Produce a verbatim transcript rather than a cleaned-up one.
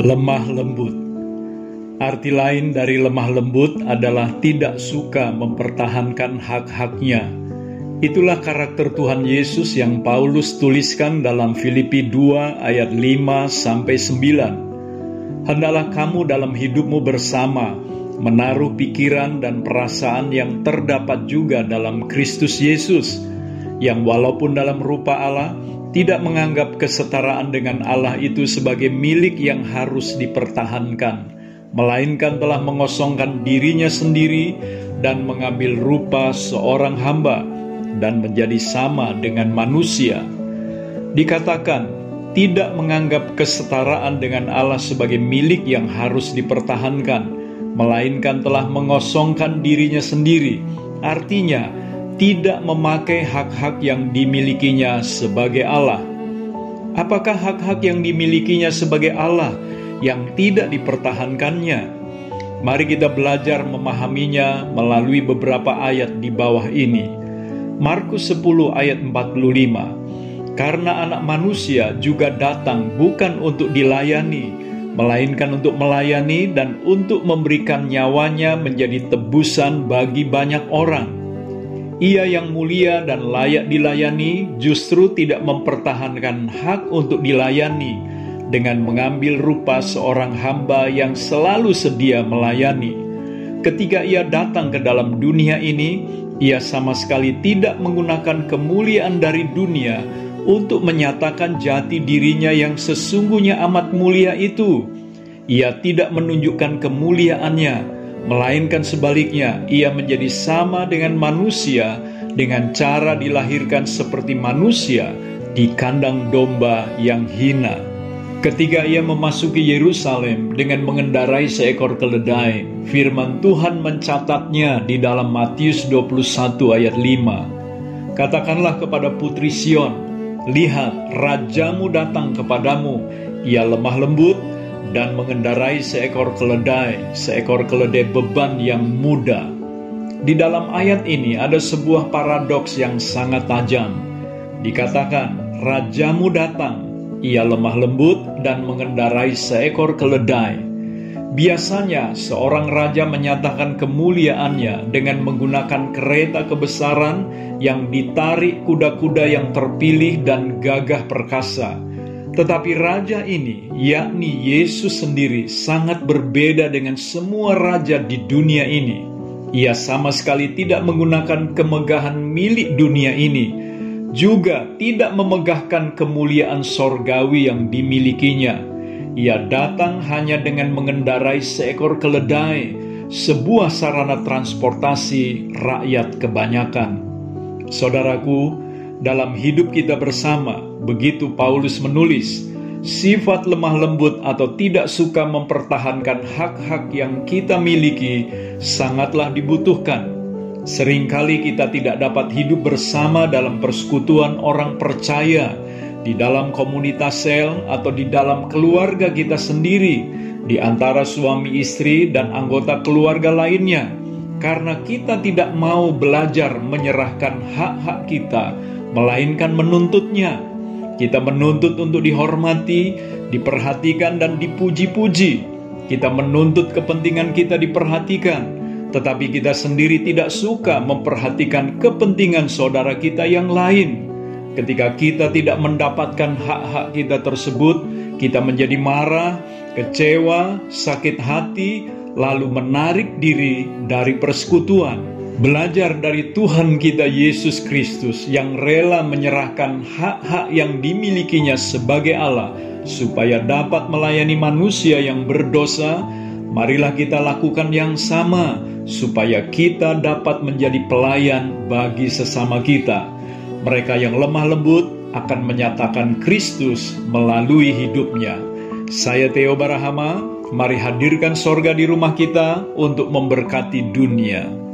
Lemah lembut. Arti lain dari lemah lembut adalah tidak suka mempertahankan hak-haknya. Itulah karakter Tuhan Yesus yang Paulus tuliskan dalam Filipi dua ayat lima sampai sembilan. Hendaklah kamu dalam hidupmu bersama menaruh pikiran dan perasaan yang terdapat juga dalam Kristus Yesus, yang walaupun dalam rupa Allah, tidak menganggap kesetaraan dengan Allah itu sebagai milik yang harus dipertahankan, melainkan telah mengosongkan dirinya sendiri dan mengambil rupa seorang hamba dan menjadi sama dengan manusia. Dikatakan, tidak menganggap kesetaraan dengan Allah sebagai milik yang harus dipertahankan, melainkan telah mengosongkan dirinya sendiri, artinya tidak memakai hak-hak yang dimilikinya sebagai Allah. Apakah hak-hak yang dimilikinya sebagai Allah yang tidak dipertahankannya? Mari kita belajar memahaminya melalui beberapa ayat di bawah ini. Markus sepuluh ayat empat puluh lima. Karena anak manusia juga datang bukan untuk dilayani, melainkan untuk melayani dan untuk memberikan nyawanya menjadi tebusan bagi banyak orang. Ia yang mulia dan layak dilayani justru tidak mempertahankan hak untuk dilayani dengan mengambil rupa seorang hamba yang selalu sedia melayani. Ketika ia datang ke dalam dunia ini, ia sama sekali tidak menggunakan kemuliaan dari dunia untuk menyatakan jati dirinya yang sesungguhnya amat mulia itu. Ia tidak menunjukkan kemuliaannya, melainkan sebaliknya, ia menjadi sama dengan manusia dengan cara dilahirkan seperti manusia di kandang domba yang hina. Ketika ia memasuki Yerusalem dengan mengendarai seekor keledai, firman Tuhan mencatatnya di dalam Matius dua puluh satu ayat lima. Katakanlah kepada putri Sion, lihat, rajamu datang kepadamu, ia lemah lembut dan mengendarai seekor keledai, seekor keledai beban yang muda. Di dalam ayat ini ada sebuah paradoks yang sangat tajam. Dikatakan, rajamu datang, ia lemah lembut dan mengendarai seekor keledai. Biasanya seorang raja menyatakan kemuliaannya dengan menggunakan kereta kebesaran yang ditarik kuda-kuda yang terpilih dan gagah perkasa. Tetapi raja ini, yakni Yesus sendiri, sangat berbeda dengan semua raja di dunia ini. Ia sama sekali tidak menggunakan kemegahan milik dunia ini, juga tidak memegahkan kemuliaan sorgawi yang dimilikinya. Ia datang hanya dengan mengendarai seekor keledai, sebuah sarana transportasi rakyat kebanyakan. Saudaraku, dalam hidup kita bersama, begitu Paulus menulis, sifat lemah lembut atau tidak suka mempertahankan hak-hak yang kita miliki sangatlah dibutuhkan. Seringkali kita tidak dapat hidup bersama dalam persekutuan orang percaya, di dalam komunitas sel atau di dalam keluarga kita sendiri, di antara suami istri dan anggota keluarga lainnya, karena kita tidak mau belajar menyerahkan hak-hak kita, melainkan menuntutnya. Kita menuntut untuk dihormati, diperhatikan, dan dipuji-puji. Kita menuntut kepentingan kita diperhatikan, tetapi kita sendiri tidak suka memperhatikan kepentingan saudara kita yang lain. Ketika kita tidak mendapatkan hak-hak kita tersebut, kita menjadi marah, kecewa, sakit hati, lalu menarik diri dari persekutuan. Belajar dari Tuhan kita Yesus Kristus yang rela menyerahkan hak-hak yang dimilikinya sebagai Allah supaya dapat melayani manusia yang berdosa, marilah kita lakukan yang sama supaya kita dapat menjadi pelayan bagi sesama kita. Mereka yang lemah lembut akan menyatakan Kristus melalui hidupnya. Saya Theo Barahama, mari hadirkan sorga di rumah kita untuk memberkati dunia.